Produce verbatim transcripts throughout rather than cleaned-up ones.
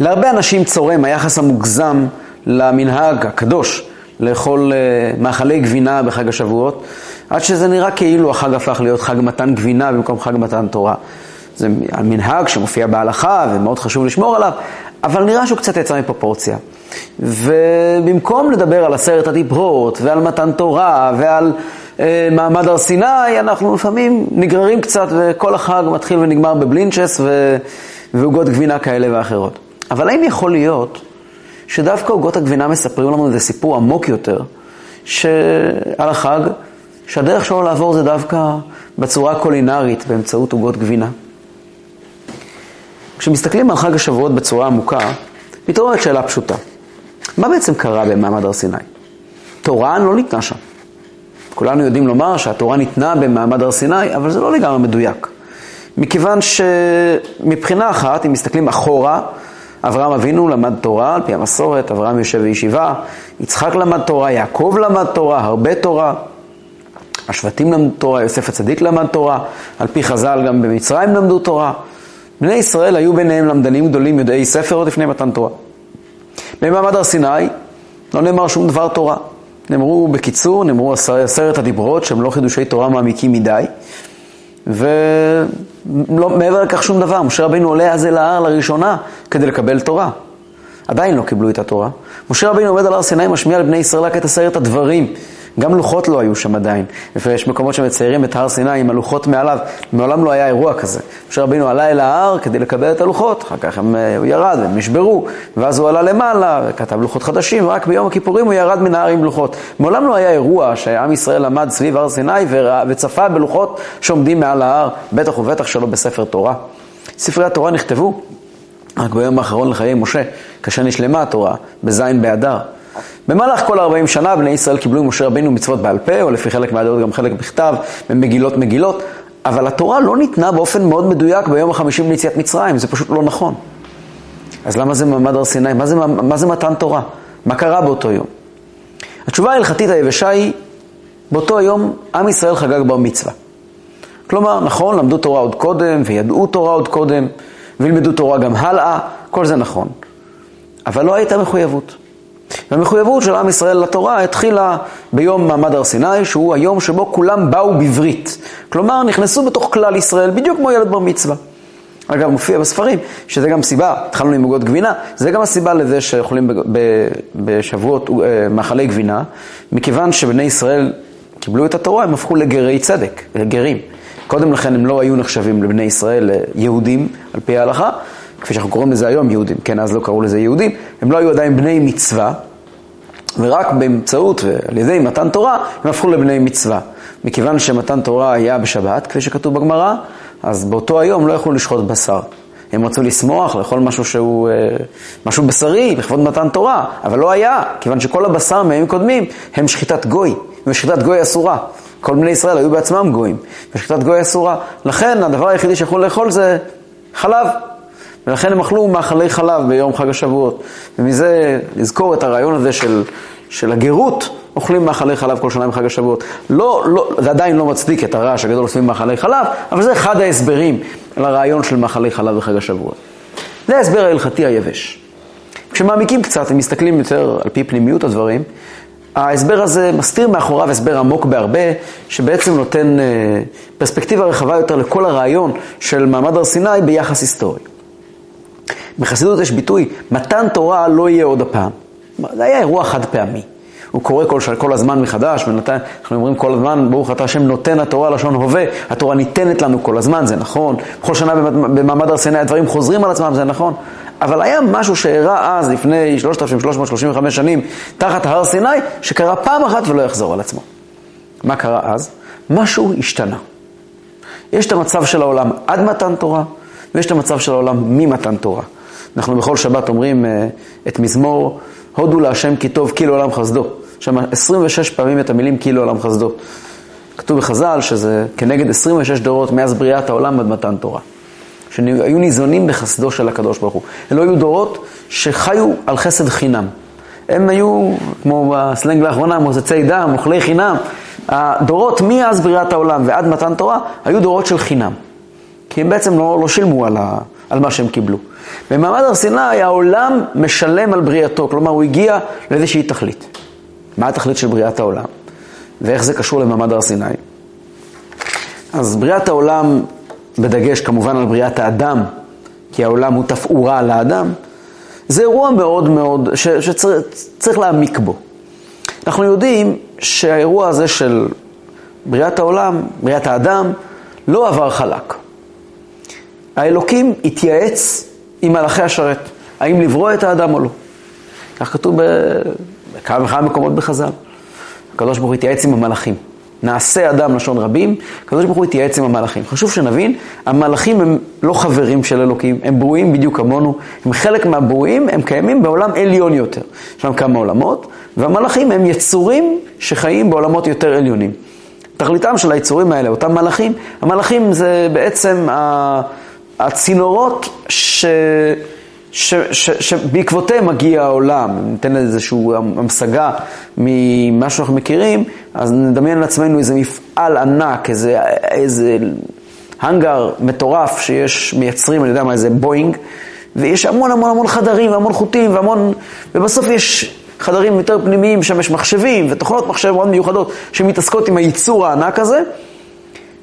להרבה אנשים צורם היחס המוגזם למנהג הקדוש לאכול מאכלי גבינה בחג השבועות, עד שזה נראה כאילו החג הפך להיות חג מתן גבינה במקום חג מתן תורה. זה המנהג שמופיע בהלכה ומאוד חשוב לשמור עליו, אבל נראה שהוא קצת יצא מפרופורציה. ובמקום לדבר על עשרת הדיברות ועל מתן תורה ועל אה, מעמד הר סיני, אנחנו לפעמים נגררים קצת וכל החג מתחיל ונגמר בבלינצ'ס ו... ועוגות גבינה כאלה ואחרות. אבל האם יכול להיות שדווקא עוגות הגבינה מספרים לנו איזה סיפור עמוק יותר ש... על החג, שהדרך שלו לעבור זה דווקא בצורה קולינרית באמצעות עוגות גבינה? כשמסתכלים על חג השבועות בצורה עמוקה, מתעוררת שאלה פשוטה. מה בעצם קרה במעמד הר סיני? תורה לא ניתנה שם. כולנו יודעים לומר שהתורה ניתנה במעמד הר סיני, אבל זה לא לגמרי מדויק. מכיוון שמבחינה אחת, אם מסתכלים אחורה, אברהם אבינו למד תורה על פי המסורת, אברהם יושב בישיבה, יצחק למד תורה, יעקב למד תורה, הרבה תורה, השבטים למדו תורה, יוסף הצדיק למד תורה, על פי חז"ל גם במצרים למדו תורה. בני ישראל היו ביניהם למדנים גדולים יודעי ספר עוד לפני מתן תורה. במעמד הר סיני לא נאמר שום דבר תורה. נאמרו בקיצור, נאמרו עשרת הדיברות שהם לא חידושי תורה מעמיקים מדי. ומעבר לכך שום דבר. משה רבינו עולה אז אל ההר לראשונה כדי לקבל תורה. עדיין לא קיבלו את התורה. משה רבינו עומד על הר סיני משמיע לבני ישראל רק את עשרת הדברים. גם לוחות לא היו שם עדיין. ויש מקומות שמציירים את הר סיני עם הלוחות מעליו. מעולם לא היה אירוע כזה. משה רבינו עלה אל ההר כדי לקבל את הלוחות. אחר כך הם, הוא ירד והם נשברו. ואז הוא עלה למעלה וכתב לוחות חדשים. רק ביום הכיפורים הוא ירד מן ההר עם לוחות. מעולם לא היה אירוע שעם ישראל עמד סביב הר סיני וצפה בלוחות שעומדים מעל ההר. בטח ובטח שלא בספר תורה. ספרי התורה נכתבו רק ביום האחרון לחיי משה. כאשר נשלמה התורה בזין באדר. במהלך כל ארבעים שנה בני ישראל קיבלו עם משה רבינו מצוות בעל פה, או לפי חלק מהדעות גם חלק בכתב, במגילות מגילות, אבל התורה לא ניתנה באופן מאוד מדויק ביום החמישים ליציאת מצרים, זה פשוט לא נכון. אז למה זה מעמד הר סיני? מה זה, מה זה מתן תורה? מה קרה באותו יום? התשובה ההלכתית היבשה היא, באותו יום עם ישראל חגג בר מצווה. כלומר, נכון, למדו תורה עוד קודם, וידעו תורה עוד קודם, וילמדו תורה גם הלאה, כל זה נכון. אבל לא הייתה מחויבות. והמחויבות של עם ישראל לתורה התחילה ביום מעמד הר סיני, שהוא היום שבו כולם באו בברית. כלומר, נכנסו בתוך כלל ישראל, בדיוק כמו ילד בר מצווה. אגב, מופיע בספרים, שזה גם סיבה, התחלנו עם עוגות גבינה, זה גם הסיבה לזה שאוכלים בשבועות מאכלי גבינה, מכיוון שבני ישראל קיבלו את התורה, הם הפכו לגרי צדק, לגרים. קודם לכן הם לא היו נחשבים לבני ישראל יהודים, על פי ההלכה, כפי שאנחנו קוראים לזה היום יהודים, כן, אז לא קראו לזה יהודים, הם לא היו עדיין בני מצווה, ורק באמצעות ועל ידי מתן תורה, הם הפכו לבני מצווה. מכיוון שמתן תורה היה בשבת, כפי שכתוב בגמרא, אז באותו היום לא יכלו לשחוט בשר. הם רצו לשמוח, לאכול משהו שהוא, משהו בשרי, לכבוד מתן תורה, אבל לא היה, כיוון שכל הבשר מהם קודמים, הם שחיטת גוי, ושחיטת גוי אסורה. כל בני ישראל היו בעצמם גויים, ושחיטת גוי אסורה. לכן הדבר היחידי שיכולו לאכול זה חלב. ולכן הם אכלו מאכלי חלב ביום חג השבועות. ומזה לזכור את הרעיון הזה של, של הגירות, אוכלים מאכלי חלב כל שנה עם חג השבועות. לא, לא, זה עדיין לא מצדיק את הרעש הגדול סביב מאכלי חלב, אבל זה אחד ההסברים לרעיון של מאכלי חלב וחג השבועות. זה ההסבר ההלכתי היבש. כשמעמיקים קצת, אם מסתכלים יותר על פי פנימיות הדברים, ההסבר הזה מסתיר מאחוריו הסבר עמוק בהרבה, שבעצם נותן אה, פרספקטיבה רחבה יותר לכל הרעיון של מעמד הר סיני ביחס היסטורי. בחסידות יש ביטוי, מתן תורה לא יהיה עוד הפעם. זה היה אירוע חד פעמי. הוא קורא כל, כל הזמן מחדש, ונתן, אנחנו אומרים כל הזמן, ברוך אתה השם נותן התורה לשון הווה, התורה ניתנת לנו כל הזמן, זה נכון. כל שנה במעמד הר סיני הדברים חוזרים על עצמם, זה נכון. אבל היה משהו שאירע אז, לפני שלושת אלפים שלוש מאות שלושים וחמש שנים, תחת הר סיני, שקרה פעם אחת ולא יחזור על עצמו. מה קרה אז? משהו השתנה. יש את המצב של העולם עד מתן תורה, ויש את המצב של העולם ממתן תורה. אנחנו בכל שבת אומרים את מזמור, הודו להשם כי טוב, כי לעולם חסדו. שם עשרים ושש פעמים את המילים כי לעולם חסדו. כתוב בחז"ל שזה כנגד עשרים ושש דורות מאז בריאת העולם עד מתן תורה. שהיו ניזונים בחסדו של הקדוש ברוך הוא. אלו היו דורות שחיו על חסד חינם. הם היו, כמו בסלנג לאחרונה, מוצצי דם, אוכלי חינם. הדורות מאז בריאת העולם ועד מתן תורה היו דורות של חינם. כי הם בעצם לא, לא שילמו על, ה, על מה שהם קיבלו. במעמד הר סיני העולם משלם על בריאתו, כלומר הוא הגיע לאיזושהי תכלית. מה התכלית של בריאת העולם? ואיך זה קשור למעמד הר סיני? אז בריאת העולם, בדגש כמובן על בריאת האדם, כי העולם הוא תפאורה לאדם, זה אירוע מאוד מאוד ש- שצריך להעמיק בו. אנחנו יודעים שהאירוע הזה של בריאת העולם, בריאת האדם, לא עבר חלק. האלוקים התייעץ עם מלאכי השרת, האם לברוא את האדם או לא. כך כתוב בכמה מקומות בחז"ל. הקדוש ברוך הוא התייעץ עם המלאכים. נעשה אדם לשון רבים, הקדוש ברוך הוא התייעץ עם המלאכים. חשוב שנבין, המלאכים הם לא חברים של אלוקים, הם ברואים בדיוק כמונו, הם חלק מהברואים, הם קיימים בעולם עליון יותר. יש להם כמה עולמות, והמלאכים הם יצורים שחיים בעולמות יותר עליונים. תכליתם של היצורים האלה, אותם מלאכים, המלאכים זה בעצם הצינורות ש... ש... ש... שבעקבותיהם מגיע העולם. ניתן איזושהי המשגה ממה שאנחנו מכירים, אז נדמיין לעצמנו איזה מפעל ענק, איזה, איזה הנגר מטורף שיש מייצרים, אני יודע מה, איזה בוינג, ויש המון המון המון חדרים, המון חוטים, והמון... ובסוף יש... חדרים יותר פנימיים, שם יש מחשבים ותוכנות מחשב מאוד מיוחדות שמתעסקות עם הייצור הענק הזה,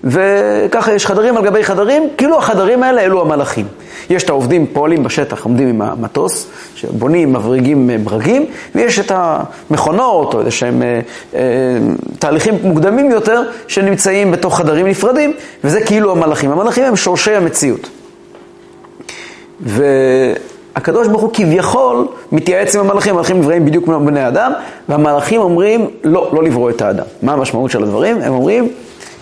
וככה יש חדרים על גבי חדרים, כאילו החדרים האלה אלו המלאכים. יש את העובדים פועלים בשטח, עומדים עם המטוס, שבונים, מבריגים, ברגים, ויש את המכונות או שהם אה, אה, תהליכים מוקדמים יותר שנמצאים בתוך חדרים נפרדים, וזה כאילו המלאכים. המלאכים הם שורשי המציאות. ו... הקדוש ברוך הוא כביכול מתייעץ עם המלאכים, המלאכים נבראים בדיוק כמו בני האדם, והמלאכים אומרים, לא, לא לברוא את האדם. מה המשמעות של הדברים? הם אומרים,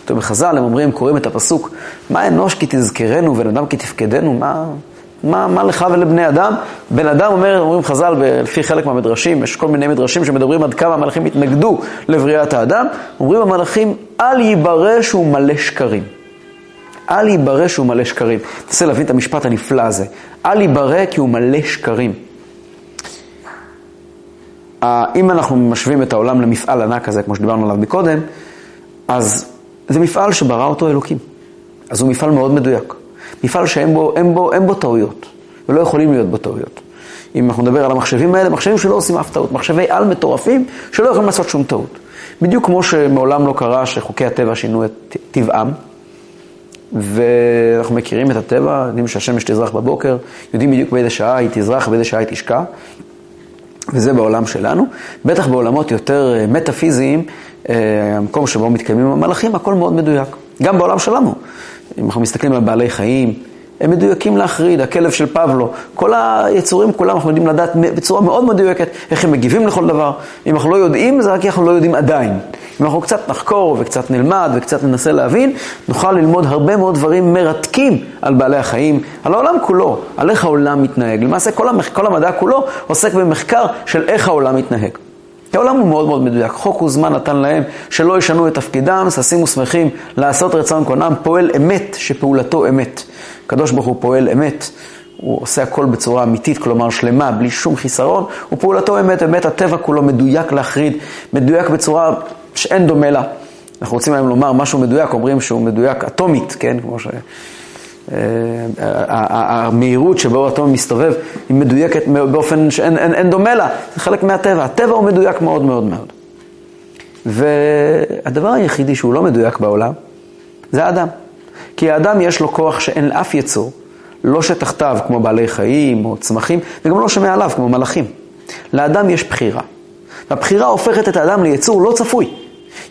אתם בחז"ל, הם אומרים, קוראים את הפסוק, מה אנוש כי תזכרנו ובן אדם כי תפקדנו, מה, מה, מה לך ולבני אדם? בן אדם אומר, אומרים חז"ל, לפי חלק מהמדרשים, יש כל מיני מדרשים שמדברים עד כמה המלאכים התנגדו לבריאת האדם, אומרים המלאכים, אל ייברא שהוא מלא שקרים. אל ייברא שהוא מלא שקרים. תנסה להבין את המשפט הנפלא הזה. אל ייברא כי הוא מלא שקרים. אם אנחנו משווים את העולם למפעל ענק הזה, כמו שדיברנו עליו מקודם, אז זה מפעל שברא אותו אלוקים. אז הוא מפעל מאוד מדויק. מפעל שאין בו, אין בו, אין בו טעויות, ולא יכולים להיות בו טעויות. אם אנחנו נדבר על המחשבים האלה, מחשבים שלא עושים אף טעות, מחשבי על מטורפים שלא יכולים לעשות שום טעות. בדיוק כמו שמעולם לא קרה שחוקי הטבע שינו את טבעם, ואנחנו מכירים את הטבע, יודעים שהשמש תזרח בבוקר, יודעים בדיוק באיזה שעה היא תזרח, באיזה שעה היא תשקע, וזה בעולם שלנו. בטח בעולמות יותר מטאפיזיים, המקום שבו מתקיימים המלאכים, הכל מאוד מדויק. גם בעולם שלנו. אם אנחנו מסתכלים על בעלי חיים, הם מדויקים להחריד, הכלב של פבלו, כל היצורים כולם אנחנו יודעים לדעת בצורה מאוד מדויקת, איך הם מגיבים לכל דבר. אם אנחנו לא יודעים, זה רק אנחנו לא יודעים עדיין. אם אנחנו קצת נחקור וקצת נלמד וקצת ננסה להבין, נוכל ללמוד הרבה מאוד דברים מרתקים על בעלי החיים, על העולם כולו, על איך העולם מתנהג. למעשה כל, המח... כל המדע כולו עוסק במחקר של איך העולם מתנהג. העולם הוא מאוד מאוד מדויק. חוק וזמן נתן להם שלא ישנו את תפקידם, ששים ושמחים לעשות רצון קונם, פועל אמת שפעולתו אמת. הקדוש ברוך הוא פועל אמת, הוא עושה הכל בצורה אמיתית, כלומר שלמה, בלי שום חיסרון, ופעולתו אמת, אמת הטבע כולו מדויק להחריד, מדויק בצורה שאין דומה לה. אנחנו רוצים היום לומר משהו מדויק, אומרים שהוא מדויק אטומית, כן? כמו ש... המהירות שבו האטום מסתובב היא מדויקת באופן שאין דומה לה, זה חלק מהטבע. הטבע הוא מדויק מאוד מאוד מאוד, והדבר היחידי שהוא לא מדויק בעולם זה האדם, כי האדם יש לו כוח שאין אף יצור, לא שתחתיו כמו בעלי חיים או צמחים, וגם לא שמעליו כמו מלאכים. לאדם יש בחירה, והבחירה הופכת את האדם ליצור לא צפוי,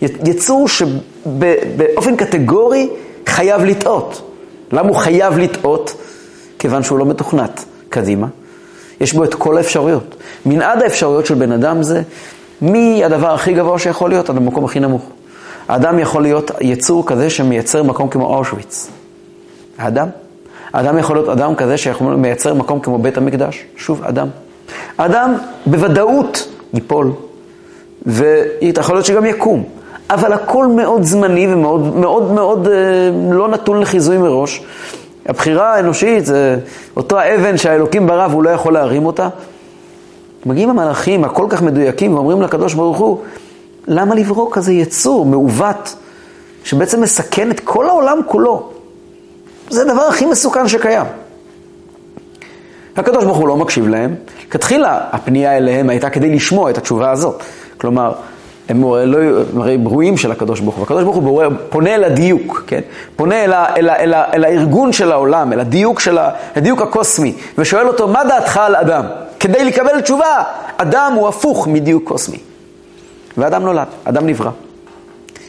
יצור שבאופן קטגורי חייב לטעות. למה הוא חייב לטעות? כיוון שהוא לא מתוכנת קדימה. יש בו את כל האפשרויות. מנעד האפשרויות של בן אדם זה מי הדבר הכי גבוה שיכול להיות עד המקום הכי נמוך. האדם יכול להיות יצור כזה שמייצר מקום כמו אושוויץ. האדם? האדם יכול להיות אדם כזה שמייצר מקום כמו בית המקדש. שוב, אדם. האדם בוודאות ייפול. ויכול להיות שגם יקום. אבל הכל מאוד זמני ומאוד מאוד מאוד לא נתון לחיזוי מראש. הבחירה האנושית זה אותו האבן שהאלוקים ברא והוא לא יכול להרים אותה. מגיעים המלאכים הכל כך מדויקים ואומרים לקדוש ברוך הוא, למה לברוא כזה יצור מעוות שבעצם מסכן את כל העולם כולו? זה הדבר הכי מסוכן שקיים. הקדוש ברוך הוא לא מקשיב להם. כתחילה הפנייה אליהם הייתה כדי לשמוע את התשובה הזאת. כלומר, הם לא ברואים של הקדוש ברוך הוא. הקדוש ברוך הוא בורא, פונה אל הדיוק, כן? פונה אל, אל, אל, אל הארגון של העולם, אל הדיוק, של הדיוק הקוסמי, ושואל אותו, מה דעתך על אדם? כדי לקבל תשובה, אדם הוא הפוך מדיוק קוסמי. ואדם נולד, אדם נברא.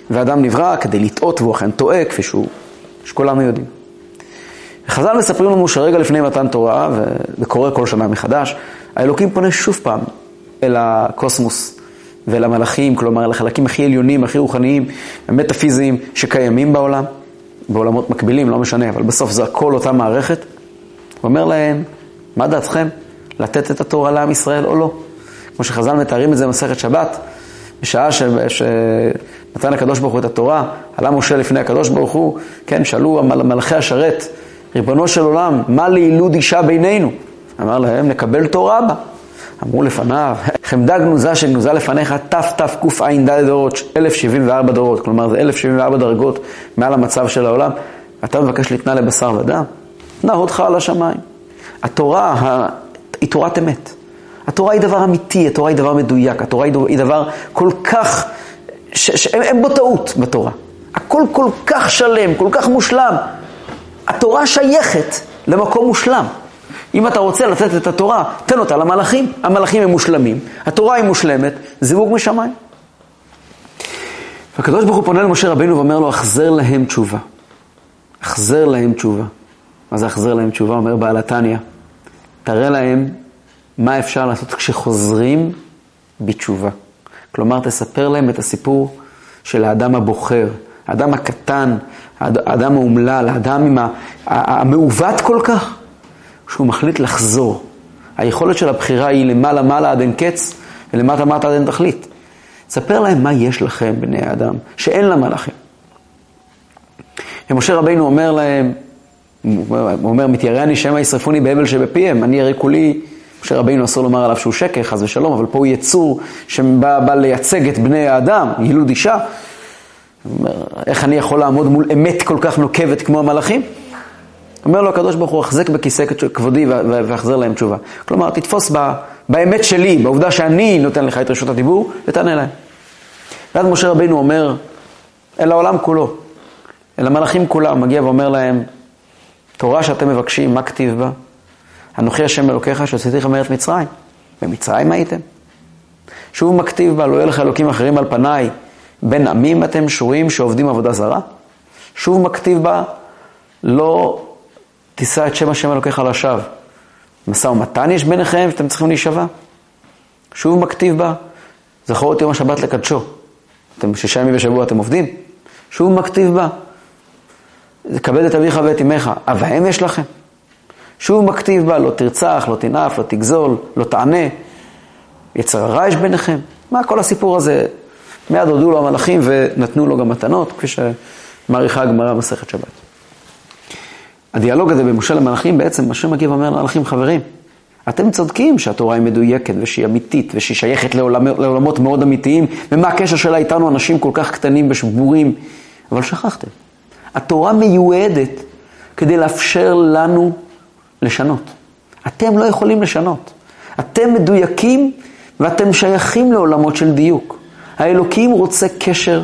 ואדם נברא כדי לטעות והוא אכן טועה, כפי שהוא, שכולם יודעים. חז"ל מספרים לנו שרגע לפני מתן תורה, וזה קורה כל שנה מחדש, האלוקים פונה שוב פעם אל הקוסמוס ואל המלאכים, כלומר אל החלקים הכי עליונים, הכי רוחניים, המטאפיזיים שקיימים בעולם, בעולמות מקבילים, לא משנה, אבל בסוף זה הכל אותה מערכת. הוא אומר להם, מה דעתכם? לתת את התורה לעם ישראל או לא? כמו שחז"ל מתארים את זה במסכת שבת, בשעה ש... שנתן הקדוש ברוך הוא את התורה, עלה משה לפני הקדוש ברוך הוא, כן, שאלו המלאכי השרת, ריבונו של עולם, מה לילוד אישה בינינו? אמר להם, נקבל תורה בה. אמרו לפניו, חמדה גנוזה שגנוזה לפניך, תף תף קוף עין דלת דורות, אלף שבעים וארבע דורות, כלומר זה אלף שבעים וארבע דרגות מעל המצב של העולם. אתה מבקש לתנה לבשר ודם? תנה הודך על השמיים. התורה היא תורת אמת. התורה היא דבר אמיתי, התורה היא דבר מדויק, התורה היא דבר כל כך, שאין בו טעות בתורה. הכל כל כך שלם, כל כך מושלם. התורה שייכת למקום מושלם. אם אתה רוצה לתת את התורה, תן אותה למלאכים. המלאכים הם מושלמים, התורה היא מושלמת, זיווג משמיים. והקדוש ברוך הוא פונה למשה רבינו ואומר לו, אחזר להם תשובה. אחזר להם תשובה. מה זה אחזר להם תשובה? אומר בעל התניא, תראה להם מה אפשר לעשות כשחוזרים בתשובה. כלומר, תספר להם את הסיפור של האדם הבוחר, האדם הקטן, האדם האומלל, האדם עם המעוות כל כך, שהוא מחליט לחזור. היכולת של הבחירה היא למעלה מעלה עד אין קץ, ולמטה מטה עד אין תכלית. תספר להם מה יש לכם בני האדם, שאין למלאכים. ומשה רבינו אומר להם, הוא אומר, מתייראני שמא ישרפוני בהבל שבפיהם, אני הרי כולי, משה רבינו אסור לומר עליו שהוא שקר, חס ושלום, אבל פה הוא יצור שבא בא לייצג את בני האדם, ילוד אישה, איך אני יכול לעמוד מול אמת כל כך נוקבת כמו המלאכים? אומר לו הקדוש ברוך הוא, החזק בכיסא כבודי ואחזר להם תשובה. כלומר, תתפוס בה, באמת שלי, בעובדה שאני נותן לך את רשות הדיבור, ותענה להם. ואז משה רבינו אומר, אל העולם כולו, אל המלאכים כולם, מגיע ואומר להם, תורה שאתם מבקשים, מה כתיב בה? אנוכי השם אלוקיך שהוצאתיך מארץ מצרים. במצרים הייתם. שהוא מכתיב בה, לא יהיה לך אלוקים אחרים על פניי, בין עמים אתם שורים שעובדים עבודה זרה. שוב מכתיב בה, לא תישא את שם השם אלוקיך לשווא. משא ומתן יש ביניכם שאתם צריכים להישבע. שוב מכתיב בה, זכרו את יום השבת לקדשו. אתם שישה ימים בשבוע אתם עובדים. שוב מכתיב בה, כבד את אביך ואת אמך, אבל הם יש לכם. שוב מכתיב בה, לא תרצח, לא תנאף, לא תגזול, לא תענה. יצר הרע יש ביניכם. מה כל הסיפור הזה? מיד הודו לו המלאכים ונתנו לו גם מתנות, כפי שמעריכה הגמרא מסכת שבת. הדיאלוג הזה במשה למלאכים, בעצם משה מגיע ואומר למלאכים, חברים, אתם צודקים שהתורה היא מדויקת ושהיא אמיתית ושהיא שייכת לעולמ, לעולמות מאוד אמיתיים, ומה הקשר שלה איתנו אנשים כל כך קטנים ושבורים, אבל שכחתם. התורה מיועדת כדי לאפשר לנו לשנות. אתם לא יכולים לשנות. אתם מדויקים ואתם שייכים לעולמות של דיוק. האלוקים רוצה קשר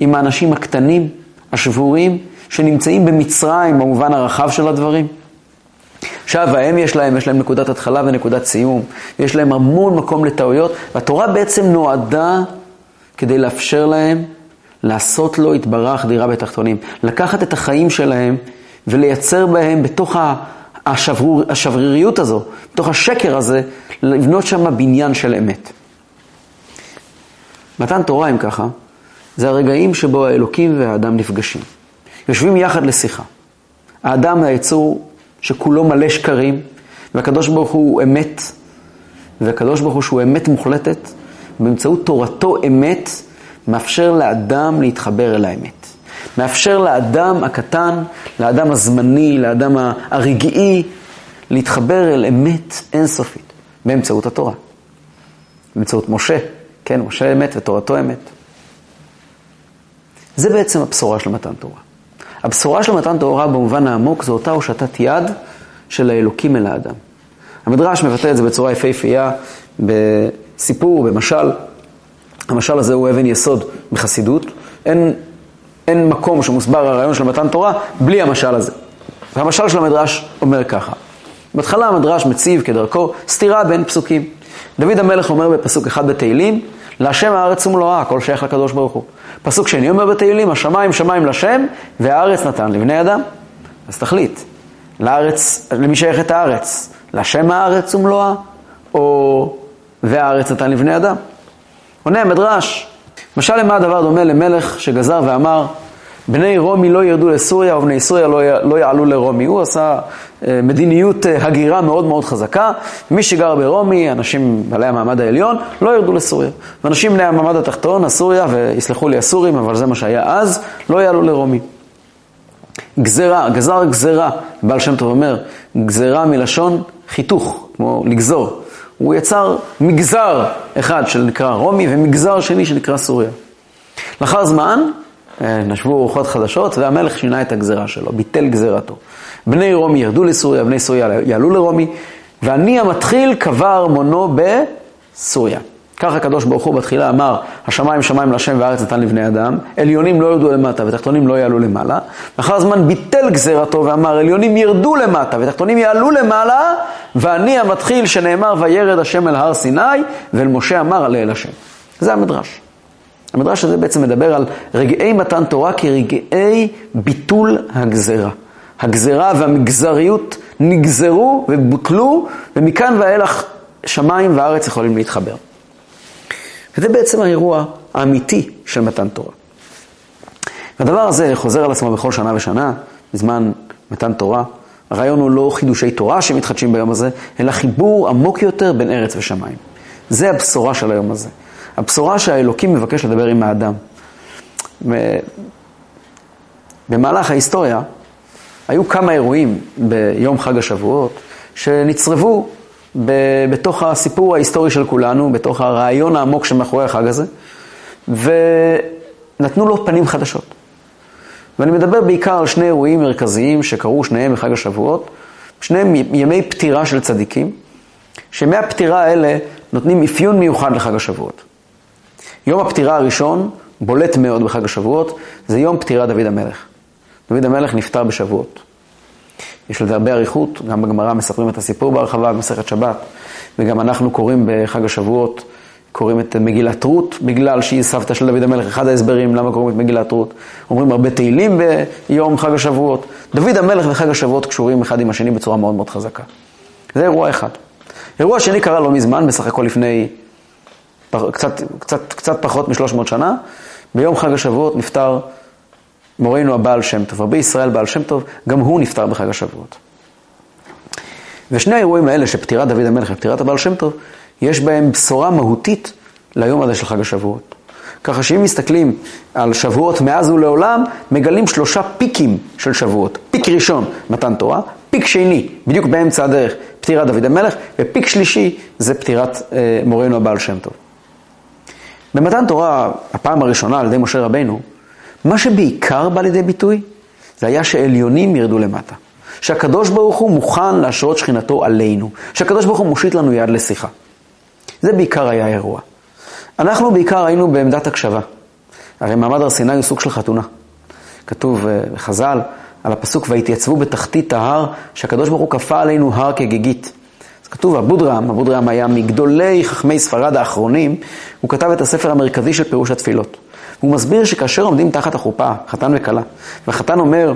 עם האנשים הקטנים, השבורים, שנמצאים במצרים, במובן הרחב של הדברים. עכשיו, והם יש להם, יש להם נקודת התחלה ונקודת סיום. יש להם המון מקום לטעויות, והתורה בעצם נועדה כדי לאפשר להם לעשות לו התברך דירה בתחתונים. לקחת את החיים שלהם ולייצר בהם בתוך השברור, השבריריות הזו, בתוך השקר הזה, לבנות שם בניין של אמת. מתן תורה, אם ככה, זה הרגעים שבו האלוקים והאדם נפגשים. יושבים יחד לשיחה. האדם היצור שכולו מלא שקרים, והקדוש ברוך הוא אמת, והקדוש ברוך הוא שהוא אמת מוחלטת, באמצעות תורתו אמת, מאפשר לאדם להתחבר אל האמת. מאפשר לאדם הקטן, לאדם הזמני, לאדם הרגעי, להתחבר אל אמת אינסופית, באמצעות התורה. באמצעות משה. כן, משה אמת ותורתו אמת. זה בעצם הבשורה של מתן תורה. הבשורה של מתן תורה במובן העמוק זו אותה הושטת יד של האלוקים אל האדם. המדרש מבטא את זה בצורה יפהפייה, בסיפור, במשל. המשל הזה הוא אבן יסוד בחסידות. אין, אין מקום שמוסבר הרעיון של מתן תורה בלי המשל הזה. והמשל של המדרש אומר ככה. בהתחלה המדרש מציב כדרכו סתירה בין פסוקים. דוד המלך אומר בפסוק אחד בתהילים, להשם הארץ ומלואה, הכל שייך לקדוש ברוך הוא. פסוק שני אומר בתהילים, השמיים שמיים לשם, והארץ נתן לבני אדם. אז תחליט, לארץ, למי שייך את הארץ? להשם הארץ ומלואה, או והארץ נתן לבני אדם? עונה המדרש, משל למה הדבר דומה למלך שגזר ואמר, בני רומי לא ירדו לסוריה, ובני סוריה לא, לא יעלו לרומי. הוא עשה אה, מדיניות אה, הגירה מאוד מאוד חזקה. מי שגר ברומי, אנשים בעלי המעמד העליון, לא ירדו לסוריה. ואנשים בני המעמד התחתון, הסוריה, ויסלחו לי הסורים, אבל זה מה שהיה אז, לא יעלו לרומי. גזרה, גזר גזרה, בעל שם טוב אומר, גזרה מלשון חיתוך, כמו לגזור. הוא יצר מגזר אחד שנקרא רומי, ומגזר שני שנקרא סוריה. לאחר זמן, נשבו רוחות חדשות, והמלך שינה את הגזרה שלו, ביטל גזרתו. בני רומי ירדו לסוריה, בני סוריה יעלו לרומי, ואני המתחיל קבר מונו בסוריה. כך הקדוש ברוך הוא בתחילה אמר, השמיים שמיים לשם והארץ נתן לבני אדם, עליונים לא ירדו למטה ותחתונים לא יעלו למעלה. לאחר הזמן ביטל גזרתו ואמר, עליונים ירדו למטה ותחתונים יעלו למעלה, ואני המתחיל שנאמר וירד השם אל הר סיני, ואל משה אמר לאל השם. זה המדרש. המדרש הזה בעצם מדבר על רגעי מתן תורה כרגעי ביטול הגזרה. הגזרה והמגזריות נגזרו ובוטלו, ומכאן ואילך שמיים וארץ יכולים להתחבר. וזה בעצם האירוע האמיתי של מתן תורה. הדבר הזה חוזר על עצמו בכל שנה ושנה, בזמן מתן תורה. הרעיון הוא לא חידושי תורה שמתחדשים ביום הזה, אלא חיבור עמוק יותר בין ארץ ושמיים. זה הבשורה של היום הזה. הבשורה שהאלוקים מבקש לדבר עם האדם. במהלך ההיסטוריה, היו כמה אירועים ביום חג השבועות, שנצרבו בתוך הסיפור ההיסטורי של כולנו, בתוך הרעיון העמוק שמאחורי החג הזה, ונתנו לו פנים חדשות. ואני מדבר בעיקר על שני אירועים מרכזיים שקרו שניהם בחג השבועות, שניהם ימי פטירה של צדיקים, שימי הפטירה האלה נותנים אפיון מיוחד לחג השבועות. יום הפטירה הראשון, בולט מאוד בחג השבועות, זה יום פטירה דוד המלך. דוד המלך נפטר בשבועות. יש לזה הרבה עריכות, גם בגמרא מספרים את הסיפור בהרחבה במסכת שבת, וגם אנחנו קוראים בחג השבועות, קוראים את מגילת רות, בגלל שהיא סבתא של דוד המלך, אחד ההסברים למה קוראים את מגילת רות. אומרים הרבה תהילים ביום חג השבועות. דוד המלך וחג השבועות קשורים אחד עם השני בצורה מאוד מאוד חזקה. זה אירוע אחד. אירוע שני קרה לא מזמן, בסך הכל לפני קצת, קצת, קצת פחות מ-שלוש מאות שנה, ביום חג השבועות נפטר מורנו הבעל שם טוב. הרבה ישראל בעל שם טוב, גם הוא נפטר בחג השבועות. ושני האירועים האלה, שפטירת דוד המלך ופטירת הבעל שם טוב, יש בהם בשורה מהותית ליום הזה של חג השבועות. ככה שאם מסתכלים על שבועות מאז ולעולם, מגלים שלושה פיקים של שבועות. פיק ראשון, מתן תורה, פיק שני, בדיוק באמצע הדרך, פטירת דוד המלך, ופיק שלישי זה פטירת אה, מורנו הבעל שם טוב. במתן תורה, הפעם הראשונה על ידי משה רבנו, מה שבעיקר בא לידי ביטוי, זה היה שעליונים ירדו למטה. שהקדוש ברוך הוא מוכן להשרות שכינתו עלינו. שהקדוש ברוך הוא מושיט לנו יד לשיחה. זה בעיקר היה אירוע. אנחנו בעיקר היינו בעמדת הקשבה. הרי מעמד הר סיני הוא סוג של חתונה. כתוב בחז"ל על הפסוק, והתייצבו בתחתית ההר, שהקדוש ברוך הוא כפה עלינו הר כגיגית. אז כתוב, הבודרם, הבודרם היה מגדולי חכמי ספרד האחרונים, הוא כתב את הספר המרכזי של פירוש התפילות. הוא מסביר שכאשר עומדים תחת החופה, חתן וקלה, והחתן אומר,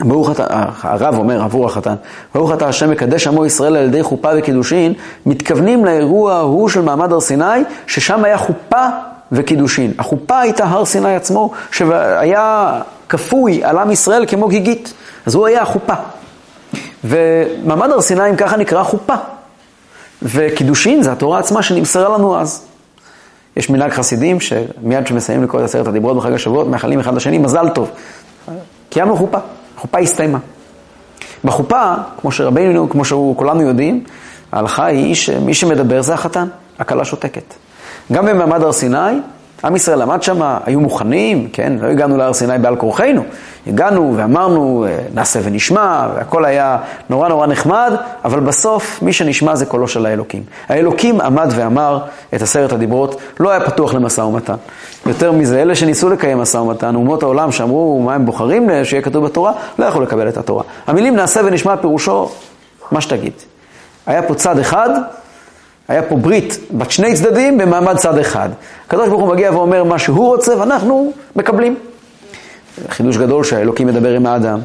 ברוך אתה, הרב אומר עבור החתן, ברוך אתה השם מקדש עמו ישראל על ידי חופה וקידושין, מתכוונים לאירוע ההוא של מעמד הר סיני, ששם היה חופה וקידושין. החופה הייתה הר סיני עצמו, שהיה כפוי על עם ישראל כמו גיגית. אז הוא היה החופה. ומעמד הר סיני, אם ככה נקרא חופה. וקידושין זה התורה עצמה שנמסרה לנו אז. יש מנהג חסידים שמיד שמסיימים לקרוא את עשרת הדיברות בחג השבועות, מאחלים אחד לשני, מזל טוב. קיימנו חופה. החופה הסתיימה. בחופה, כמו שרבינו, כמו שכולנו יודעים, ההלכה היא שמי שמדבר זה החתן, הכלה שותקת. גם במעמד הר סיני, עם ישראל למד שם, היו מוכנים, כן? לא הגענו להר סיני בעל כורחנו. הגענו ואמרנו, נעשה ונשמע, והכל היה נורא נורא נחמד, אבל בסוף מי שנשמע זה קולו של האלוקים. האלוקים עמד ואמר את עשרת הדיברות, לא היה פתוח למשא ומתן. יותר מזה, אלה שניסו לקיים משא ומתן, אומות העולם שאמרו מה הם בוחרים שיהיה כתוב בתורה, לא יכולו לקבל את התורה. המילים נעשה ונשמע פירושו, מה שתגיד. היה פה צד אחד, היה פה ברית בת שני צדדים במעמד צד אחד. הקדוש ברוך הוא מגיע ואומר מה שהוא רוצה ואנחנו מקבלים. חידוש גדול שהאלוקים מדבר עם האדם,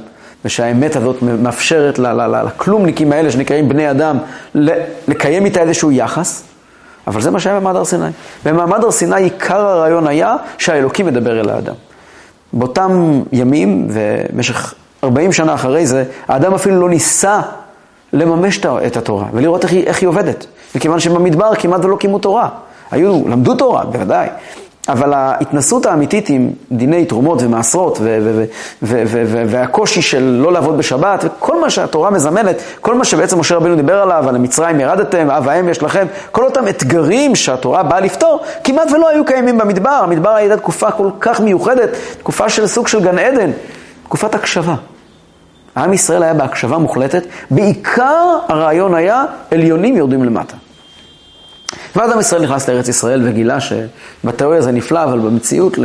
ושהאמת הזאת מאפשרת לכלומניקים האלה שנקראים בני אדם לקיים איתה איזשהו יחס. אבל זה מה שהיה במעמד הר סיני. במעמד הר סיני עיקר הרעיון היה שהאלוקים מדבר אל האדם. באותם ימים ובמשך ארבעים שנה אחרי זה, האדם אפילו לא ניסה לממש את התורה ולראות איך היא, איך היא עובדת. מכיוון שבמדבר כמעט ולא קימו תורה. היו, למדו תורה, בוודאי. אבל ההתנסות האמיתית עם דיני תרומות ומעשרות ו- ו- ו- ו- ו- ו- והקושי של לא לעבוד בשבת וכל מה שהתורה מזמנת, כל מה שבעצם משה רבנו דיבר עליו, על המצרים ירדתם, אב האם יש לכם, כל אותם אתגרים שהתורה באה לפתור, כמעט ולא היו קיימים במדבר. המדבר הייתה תקופה כל כך מיוחדת, תקופה של סוג של גן עדן, תקופת הקשבה. העם ישראל היה בהקשבה מוחלטת, בעיקר הרעיון היה עליונים יורדים למטה. ועד עם ישראל נכנס לארץ ישראל וגילה שבתיאוריה זה נפלא, אבל במציאות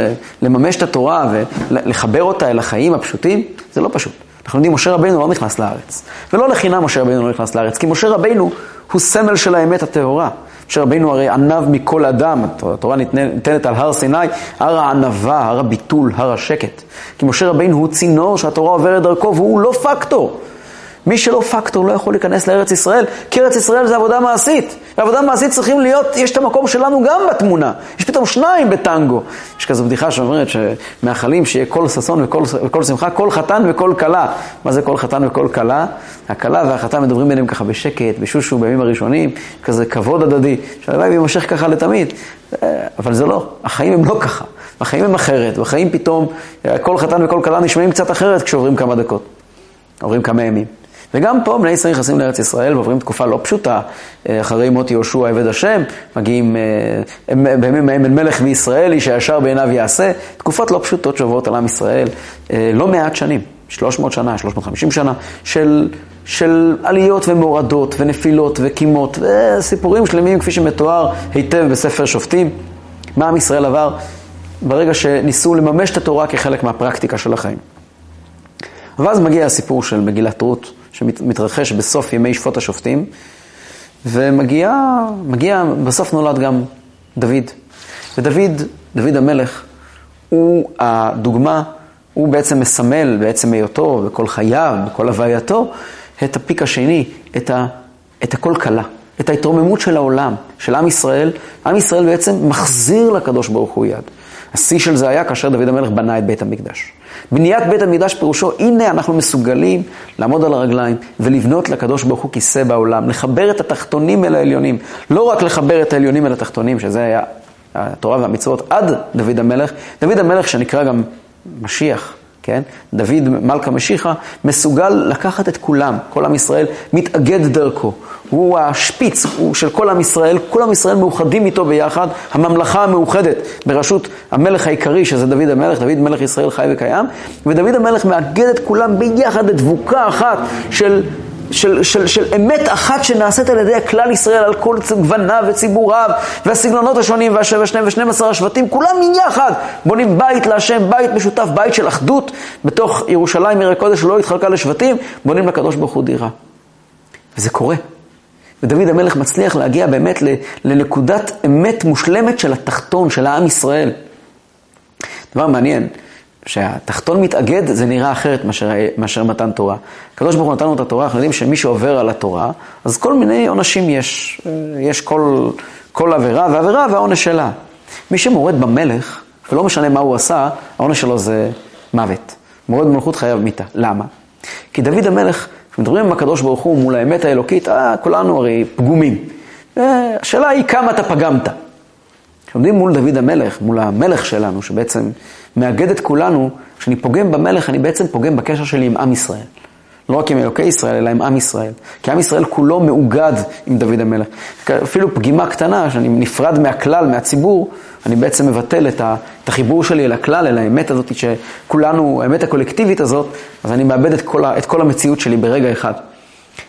לממש את התורה ולחבר אותה אל החיים הפשוטים, זה לא פשוט. אנחנו יודעים, משה רבינו לא נכנס לארץ. ולא לחינם משה רבינו לא נכנס לארץ, כי משה רבינו הוא סמל של האמת הטהורה. משה רבינו הרי ענב מכל אדם, התורה ניתנת על הר סיני, הר הענבה, הר הביטול, הר השקט. כי משה רבינו הוא צינור שהתורה עוברת דרכו והוא לא פקטור. מי שלא פקטור לא יכול להיכנס לארץ ישראל, כי ארץ ישראל זה עבודה מעשית. ועבודה מעשית צריכים להיות, יש את המקום שלנו גם בתמונה. יש פתאום שניים בטנגו. יש כזו בדיחה שאומרת שמאחלים שיהיה כל ששון וכל, וכל שמחה, כל חתן וכל קלה. מה זה כל חתן וכל קלה? הקלה והחתן מדברים ביניהם ככה בשקט, בשושו, בימים הראשונים, כזה כבוד הדדי. שהלוואי יימשך ככה לתמיד. אבל זה לא, החיים הם לא ככה. החיים הם אחרת, והחיים פתאום, כל חתן וכל קלה נשמעים קצת אחרת כשעוברים כמה דקות. עוברים כמה ימים. וגם פה בני ישראל נכנסים לארץ ישראל ועוברים תקופה לא פשוטה. אחרי מות יהושע עבד השם, מגיעים בימים ההם אל מלך מישראל, שישר בעיניו יעשה. תקופות לא פשוטות שעוברות על עם ישראל, לא מעט שנים, שלוש מאות שנה, שלוש מאות וחמישים שנה, של, של עליות ומורדות ונפילות וקימות, וסיפורים שלמים כפי שמתואר היטב בספר שופטים. מה עם ישראל עבר? ברגע שניסו לממש את התורה כחלק מהפרקטיקה של החיים. ואז מגיע הסיפור של מגילת רות, שמתרחש בסוף ימי שפוט השופטים, ומגיע, מגיע, בסוף נולד גם דוד. ודוד, דוד המלך, הוא הדוגמה, הוא בעצם מסמל, בעצם היותו, בכל חייו, בכל הווייתו, את הפיק השני, את, ה, את הכל קלה, את ההתרוממות של העולם, של עם ישראל. עם ישראל בעצם מחזיר לקדוש ברוך הוא יד. השיא של זה היה כאשר דוד המלך בנה את בית המקדש. בניית בית המקדש פירושו, הנה אנחנו מסוגלים לעמוד על הרגליים ולבנות לקדוש ברוך הוא כיסא בעולם, לחבר את התחתונים אל העליונים, לא רק לחבר את העליונים אל התחתונים, שזה היה התורה והמצוות עד דוד המלך. דוד המלך שנקרא גם משיח, כן? דוד מלכה משיחה, מסוגל לקחת את כולם, כל עם ישראל מתאגד דרכו. הוא השפיץ הוא של כל עם ישראל, כל עם ישראל מאוחדים איתו ביחד, הממלכה המאוחדת בראשות המלך העיקרי שזה דוד המלך, דוד מלך ישראל חי וקיים, ודוד המלך מאגד את כולם ביחד לדבוקה אחת של, של, של, של אמת אחת שנעשית על ידי הכלל ישראל על כל גווניו וציבוריו והסגנונות השונים ושנים עשר השבטים, כולם יחד בונים בית להשם, בית משותף, בית של אחדות בתוך ירושלים עיר הקודש שלא התחלקה לשבטים, בונים לקדוש ברוך הוא דירה. וזה קורה. ודוד המלך מצליח להגיע באמת לנקודת אמת מושלמת של התחתון, של העם ישראל. דבר מעניין, שהתחתון מתאגד זה נראה אחרת מאשר, מאשר מתן תורה. הקדוש ברוך הוא נתן לנו את התורה, אנחנו יודעים שמי שעובר על התורה, אז כל מיני עונשים יש, יש כל, כל עבירה, והעבירה והעונש שלה. מי שמורד במלך, ולא משנה מה הוא עשה, העונש שלו זה מוות. מורד במלכות חייב מיתה. למה? כי דוד המלך, מדברים עם הקדוש ברוך הוא מול האמת האלוקית, אה, כולנו הרי פגומים. השאלה היא כמה אתה פגמת. כשעומדים מול דוד המלך, מול המלך שלנו, שבעצם מאגד את כולנו, כשאני פוגם במלך, אני בעצם פוגם בקשר שלי עם עם ישראל. לא רק עם אלוקי ישראל, אלא עם עם ישראל. כי עם ישראל כולו מאוגד עם דוד המלך. אפילו פגימה קטנה, שאני נפרד מהכלל, מהציבור, אני בעצם מבטל את החיבור שלי אל הכלל, אל האמת הזאת שכולנו, האמת הקולקטיבית הזאת, אז אני מאבד את כל, את כל המציאות שלי ברגע אחד.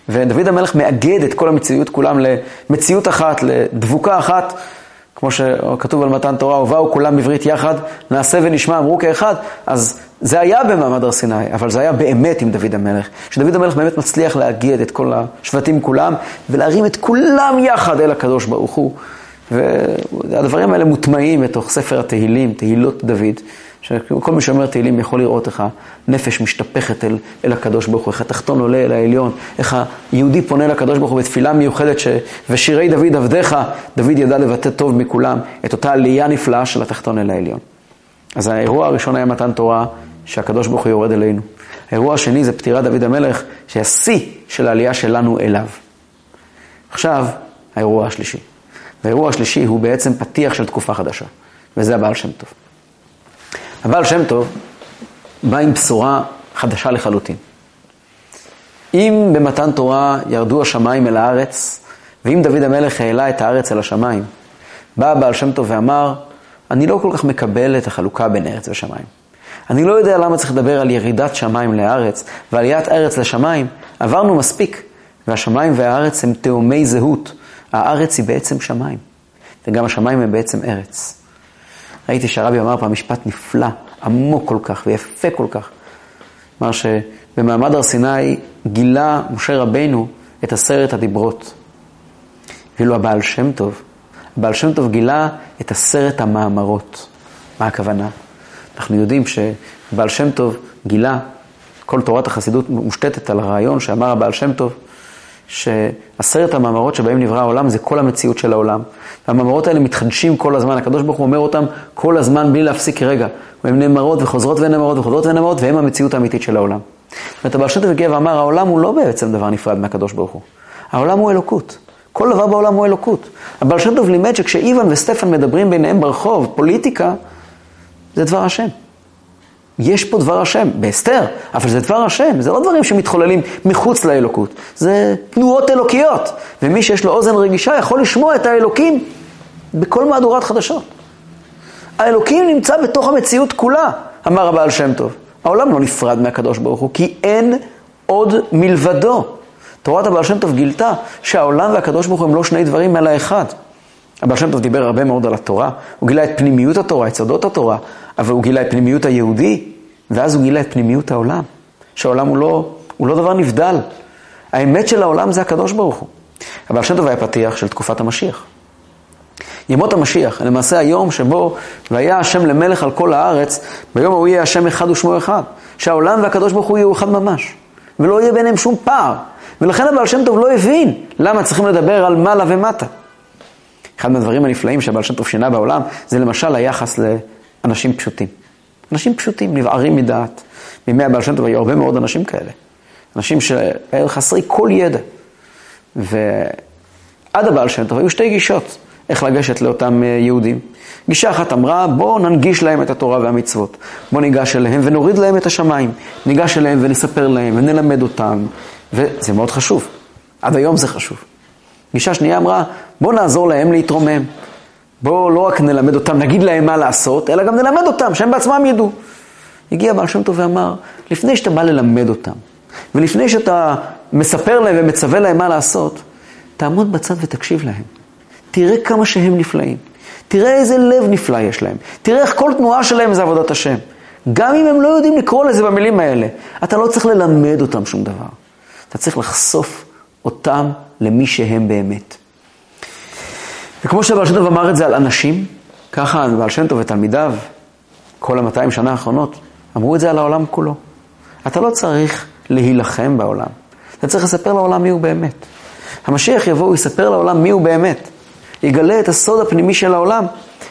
ודוד המלך מאגד את כל המציאות כולם למציאות אחת, לדבוקה אחת, כמו שכתוב על מתן תורה, ובאו כולם בברית יחד, נעשה ונשמע, אמרו כאחד. אז זה היה במעמד הר סיני, אבל זה היה באמת עם דוד המלך. שדוד המלך באמת מצליח להגד את כל השבטים כולם, ולהרים את כולם יחד אל הקדוש ברוך הוא. והדברים האלה מוטמעים בתוך ספר התהילים, תהילות דוד, שכל מי שאומר תהילים יכול לראות איך הנפש משתפכת אל, אל הקדוש ברוך הוא, איך התחתון עולה אל העליון, איך היהודי פונה לקדוש ברוך הוא בתפילה מיוחדת ש... ושירי דוד עבדך, דוד ידע לבטא טוב מכולם את אותה עלייה נפלאה של התחתון אל העליון. אז האירוע הראשון היה מתן תורה שהקדוש ברוך הוא יורד אלינו. האירוע השני זה פטירת דוד המלך שהשיא של העלייה שלנו אליו. עכשיו האירוע השלישי. והאירוע השלישי הוא בעצם פתיח של תקופה חדשה, וזה הבעל שם טוב. הבעל שם טוב בא עם בשורה חדשה לחלוטין. אם במתן תורה ירדו השמיים אל הארץ, ואם דוד המלך העלה את הארץ אל השמיים, בא הבעל שם טוב ואמר, אני לא כל כך מקבל את החלוקה בין ארץ ושמיים. אני לא יודע למה צריך לדבר על ירידת שמיים לארץ ועליית ארץ לשמיים. עברנו מספיק, והשמיים והארץ הם תאומי זהות. הארץ היא בעצם שמיים, וגם השמיים הם בעצם ארץ. ראיתי שהרבי אמר פעם משפט נפלא, עמוק כל כך ויפה כל כך. אמר שבמעמד הר סיני גילה משה רבנו את עשרת הדיברות. ואילו הבעל שם טוב, הבעל שם טוב גילה את עשרת המאמרות. מה הכוונה? אנחנו יודעים שבעל שם טוב גילה, כל תורת החסידות מושתתת על הרעיון שאמר הבעל שם טוב, שעשרת המאמרות שבהם נברא העולם זה כל המציאות של העולם. והמאמרות האלה מתחדשים כל הזמן. הקדוש ברוך הוא אומר אותם כל הזמן בלי להפסיק רגע. והן נאמרות וחוזרות ונאמרות וחוזרות ונאמרות, והן המציאות האמיתית של העולם. זאת אומרת, הבעל שם טוב הגיע ואמר, העולם הוא לא בעצם דבר נפרד מהקדוש ברוך הוא. העולם הוא אלוקות. כל דבר בעולם הוא אלוקות. הבעל שם טוב לימד שכשאיוון וסטפן מדברים ביניהם ברחוב, פוליטיקה, זה דבר השם. יש פה דבר השם, בהסתר, אבל זה דבר השם, זה לא דברים שמתחוללים מחוץ לאלוקות, זה תנועות אלוקיות, ומי שיש לו אוזן רגישה יכול לשמוע את האלוקים בכל מהדורת חדשות. האלוקים נמצא בתוך המציאות כולה, אמר הבעל שם טוב. העולם לא נפרד מהקדוש ברוך הוא, כי אין עוד מלבדו. תורת הבעל שם טוב גילתה שהעולם והקדוש ברוך הוא הם לא שני דברים אלא אחד. הבעל שם טוב דיבר הרבה מאוד על התורה, הוא גילה את פנימיות התורה, את סודות התורה, אבל הוא גילה את פנימיות היהודי, ואז הוא גילה את פנימיות העולם, שהעולם הוא לא, הוא לא דבר נבדל. האמת של העולם זה הקדוש ברוך הוא. הבעל שם טוב היה פתיח של תקופת המשיח. ימות המשיח, למעשה היום שבו והיה השם למלך על כל הארץ, ביום הוא יהיה השם אחד ושמו אחד, שהעולם והקדוש ברוך הוא יהיו אחד ממש, ולא יהיה ביניהם שום פער. ולכן הבעל שם טוב לא הבין למה צריכים לדבר על מעלה ומטה. אחד מהדברים הנפלאים שהבעל שם טוב שינה בעולם, זה למשל היחס לאנשים פשוטים. אנשים פשוטים, נבערים מדעת. מימי הבעל שם טוב היו הרבה מאוד אנשים כאלה. אנשים שהיו חסרי כל ידע. ועד הבעל שם טוב היו שתי גישות איך לגשת לאותם יהודים. גישה אחת אמרה, בוא ננגיש להם את התורה והמצוות. בוא ניגש אליהם ונוריד להם את השמיים. ניגש אליהם ונספר להם ונלמד אותם. וזה מאוד חשוב. עד היום זה חשוב. גישה שנייה אמרה, בוא נעזור להם להתרומם. בוא לא רק נלמד אותם, נגיד להם מה לעשות, אלא גם נלמד אותם, שהם בעצמם ידעו. הגיע בעל שם טוב ואמר, לפני שאתה בא ללמד אותם, ולפני שאתה מספר להם ומצווה להם מה לעשות, תעמוד בצד ותקשיב להם. תראה כמה שהם נפלאים. תראה איזה לב נפלא יש להם. תראה איך כל תנועה שלהם זה עבודת השם. גם אם הם לא יודעים לקרוא לזה במילים האלה, אתה לא צריך ללמד אותם שום דבר. אתה צריך לחשוף אותם למי שהם באמת. וכמו שבעל שם טוב אמר את זה על אנשים, ככה בעל שם טוב ותלמידיו, כל המאתיים שנה האחרונות, אמרו את זה על העולם כולו. אתה לא צריך להילחם בעולם. אתה צריך לספר לעולם מי הוא באמת. המשיח יבוא, הוא יספר לעולם מי הוא באמת. יגלה את הסוד הפנימי של העולם.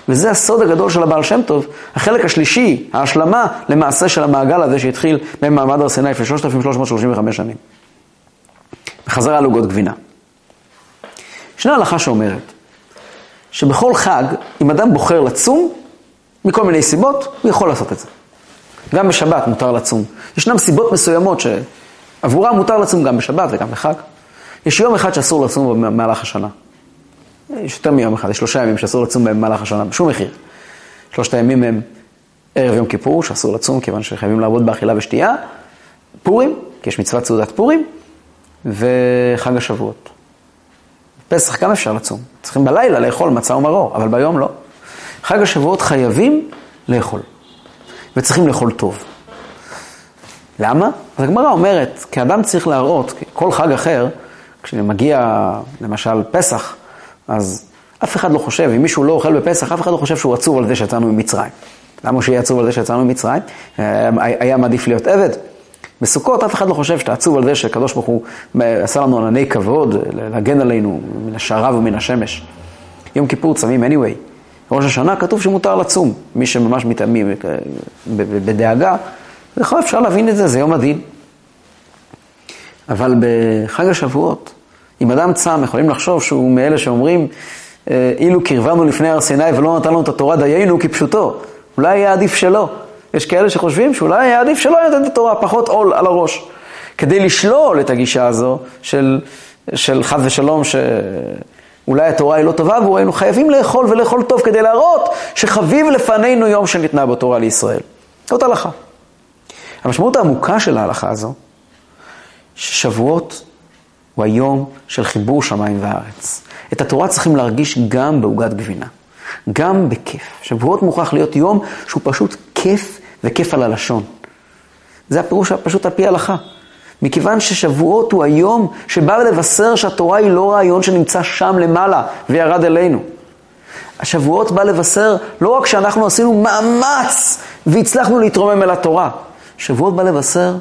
וזה הסוד הגדול של הבעל שם טוב. החלק השלישי, ההשלמה למעשה של המעגל הזה שהתחיל במעמד הר סיני, שלושת אלפים שלוש מאות שלושים וחמש שנים. בחזרה לעוגות גבינה. ישנה הלכה שאומרת, שבכל חג, אם אדם בוחר לצום, מכל מיני סיבות, הוא יכול לעשות את זה. גם בשבת מותר לצום. ישנם סיבות מסוימות עבורה מותר לצום גם בשבת וגם בחג. יש יום אחד שאסור לצום במהלך השנה. יש יותר מיום אחד, יש שלושה ימים שאסור לצום במהלך השנה, בשום מחיר. שלושת הימים הם ערב יום כיפור, שאסור לצום, כיוון שחייבים לעבוד באכילה ושתייה. פורים, כי יש מצוות סעודת פורים, וחג השבועות. פסח גם אפשר לצום. צריכים בלילה לאכול מצה ומרור, אבל ביום לא. חג השבועות חייבים לאכול. וצריכים לאכול טוב. למה? אז הגמרא אומרת, כי אדם צריך להראות, כל חג אחר, כשמגיע למשל פסח, אז אף אחד לא חושב, אם מישהו לא אוכל בפסח, אף אחד לא חושב שהוא עצוב על זה שיצאנו ממצרים. למה שיהיה עצוב על זה שיצאנו ממצרים? היה מעדיף להיות עבד. בסוכות אף אחד לא חושב שאתה עצוב על זה שהקדוש ברוך הוא עשה לנו ענני כבוד, להגן עלינו מן השערה ומן השמש. יום כיפור צמים anyway. ראש השנה כתוב שמותר לצום. מי שממש מתאמים בדאגה, יכול אפשר להבין את זה, זה יום הדין. אבל בחג השבועות, אם אדם צם, יכולים לחשוב שהוא מאלה שאומרים, אילו קרבנו לפני הר סיני ולא נתן לנו את התורה דיינו כפשוטו, אולי היה עדיף שלא. יש כאלה שחושבים שאולי היה עדיף שלא נתן את התורה, פחות עול על הראש. כדי לשלול את הגישה הזו של, של חד ושלום, שאולי התורה היא לא טובה, והיינו חייבים לאכול ולאכול טוב כדי להראות שחביב לפנינו יום שניתנה בתורה לישראל. זאת הלכה. המשמעות העמוקה של ההלכה הזו, ששבועות הוא היום של חיבור שמיים וארץ. את התורה צריכים להרגיש גם בעוגת גבינה, גם בכיף. שבועות מוכרח להיות יום שהוא פשוט כיף וכיף על הלשון. זה הפירוש פשוט על פי ההלכה. מכיוון ששבועות הוא היום שבא לבשר שהתורה היא לא רעיון שנמצא שם למעלה וירד אלינו. השבועות בא לבשר לא רק שאנחנו עשינו מאמץ והצלחנו להתרומם אל התורה. שבועות בא לבשר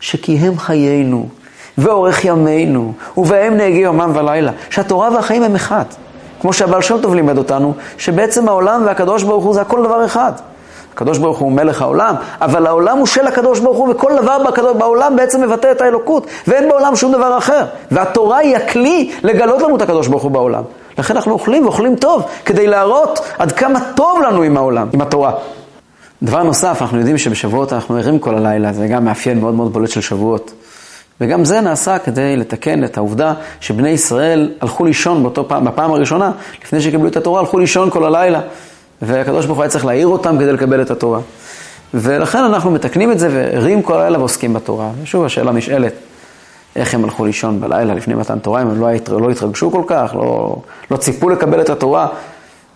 שכי הם חיינו ואורך ימינו ובהם נהגי יומם ולילה. שהתורה והחיים הם אחד. כמו שהבעל שם טוב לימד אותנו, שבעצם העולם והקדוש ברוך הוא זה הכל דבר אחד. הקדוש ברוך הוא מלך העולם, אבל העולם הוא של הקדוש ברוך הוא, וכל דבר בעולם בעצם מבטא את האלוקות, ואין בעולם שום דבר אחר. והתורה היא הכלי לגלות לנו את הקדוש ברוך הוא בעולם. לכן אנחנו אוכלים ואוכלים טוב, כדי להראות עד כמה טוב לנו עם העולם, עם התורה. דבר נוסף, אנחנו יודעים שבשבועות אנחנו ערים כל הלילה, זה גם מאפיין מאוד מאוד בולט של שבועות. וגם זה נעשה כדי לתקן את העובדה שבני ישראל הלכו לישון באותו פעם, בפעם הראשונה, לפני שקיבלו את התורה, הלכו לישון כל הלילה. והקדוש ברוך הוא היה צריך להעיר אותם כדי לקבל את התורה. ולכן אנחנו מתקנים את זה וערים כל הלילה ועוסקים בתורה. ושוב, השאלה נשאלת, איך הם הלכו לישון בלילה לפני מתן תורה, אם הם לא התרגשו כל כך, לא, לא ציפו לקבל את התורה.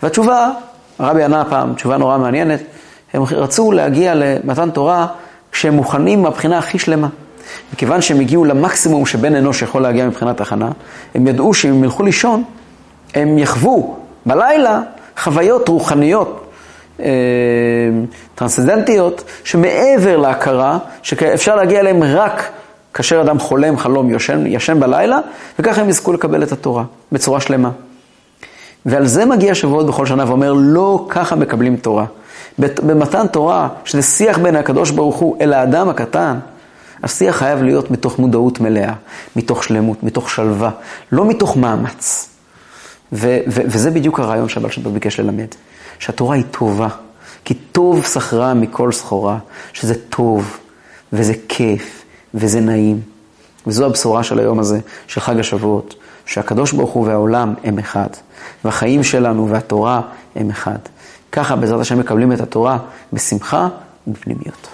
והתשובה, הרבי ענה פעם, תשובה נורא מעניינת, הם רצו להגיע למתן תורה כשהם מוכנים מהבחינה הכי שלמה. מכיוון שהם הגיעו למקסימום שבן אנוש יכול להגיע מבחינת הכנה, הם ידעו שאם הם הלכו לישון, הם יחוו בלילה חוויות רוחניות, אה, טרנסדנטיות, שמעבר להכרה, שאפשר להגיע אליהם רק כאשר אדם חולם, חלום, ישן, ישן בלילה, וככה הם יזכו לקבל את התורה בצורה שלמה. ועל זה מגיע שבועות בכל שנה ואומר, לא ככה מקבלים תורה. במתן תורה, שזה שיח בין הקדוש ברוך הוא אל האדם הקטן, השיח חייב להיות מתוך מודעות מלאה, מתוך שלמות, מתוך שלווה, לא מתוך מאמץ. ו- ו- וזה בדיוק הרעיון שבעל שם טוב ביקש ללמד, שהתורה היא טובה, כי טוב סחרה מכל סחורה, שזה טוב, וזה כיף, וזה נעים. וזו הבשורה של היום הזה, של חג השבועות, שהקדוש ברוך הוא והעולם הם אחד, והחיים שלנו והתורה הם אחד. ככה בעזרת השם מקבלים את התורה בשמחה ובפנימיות.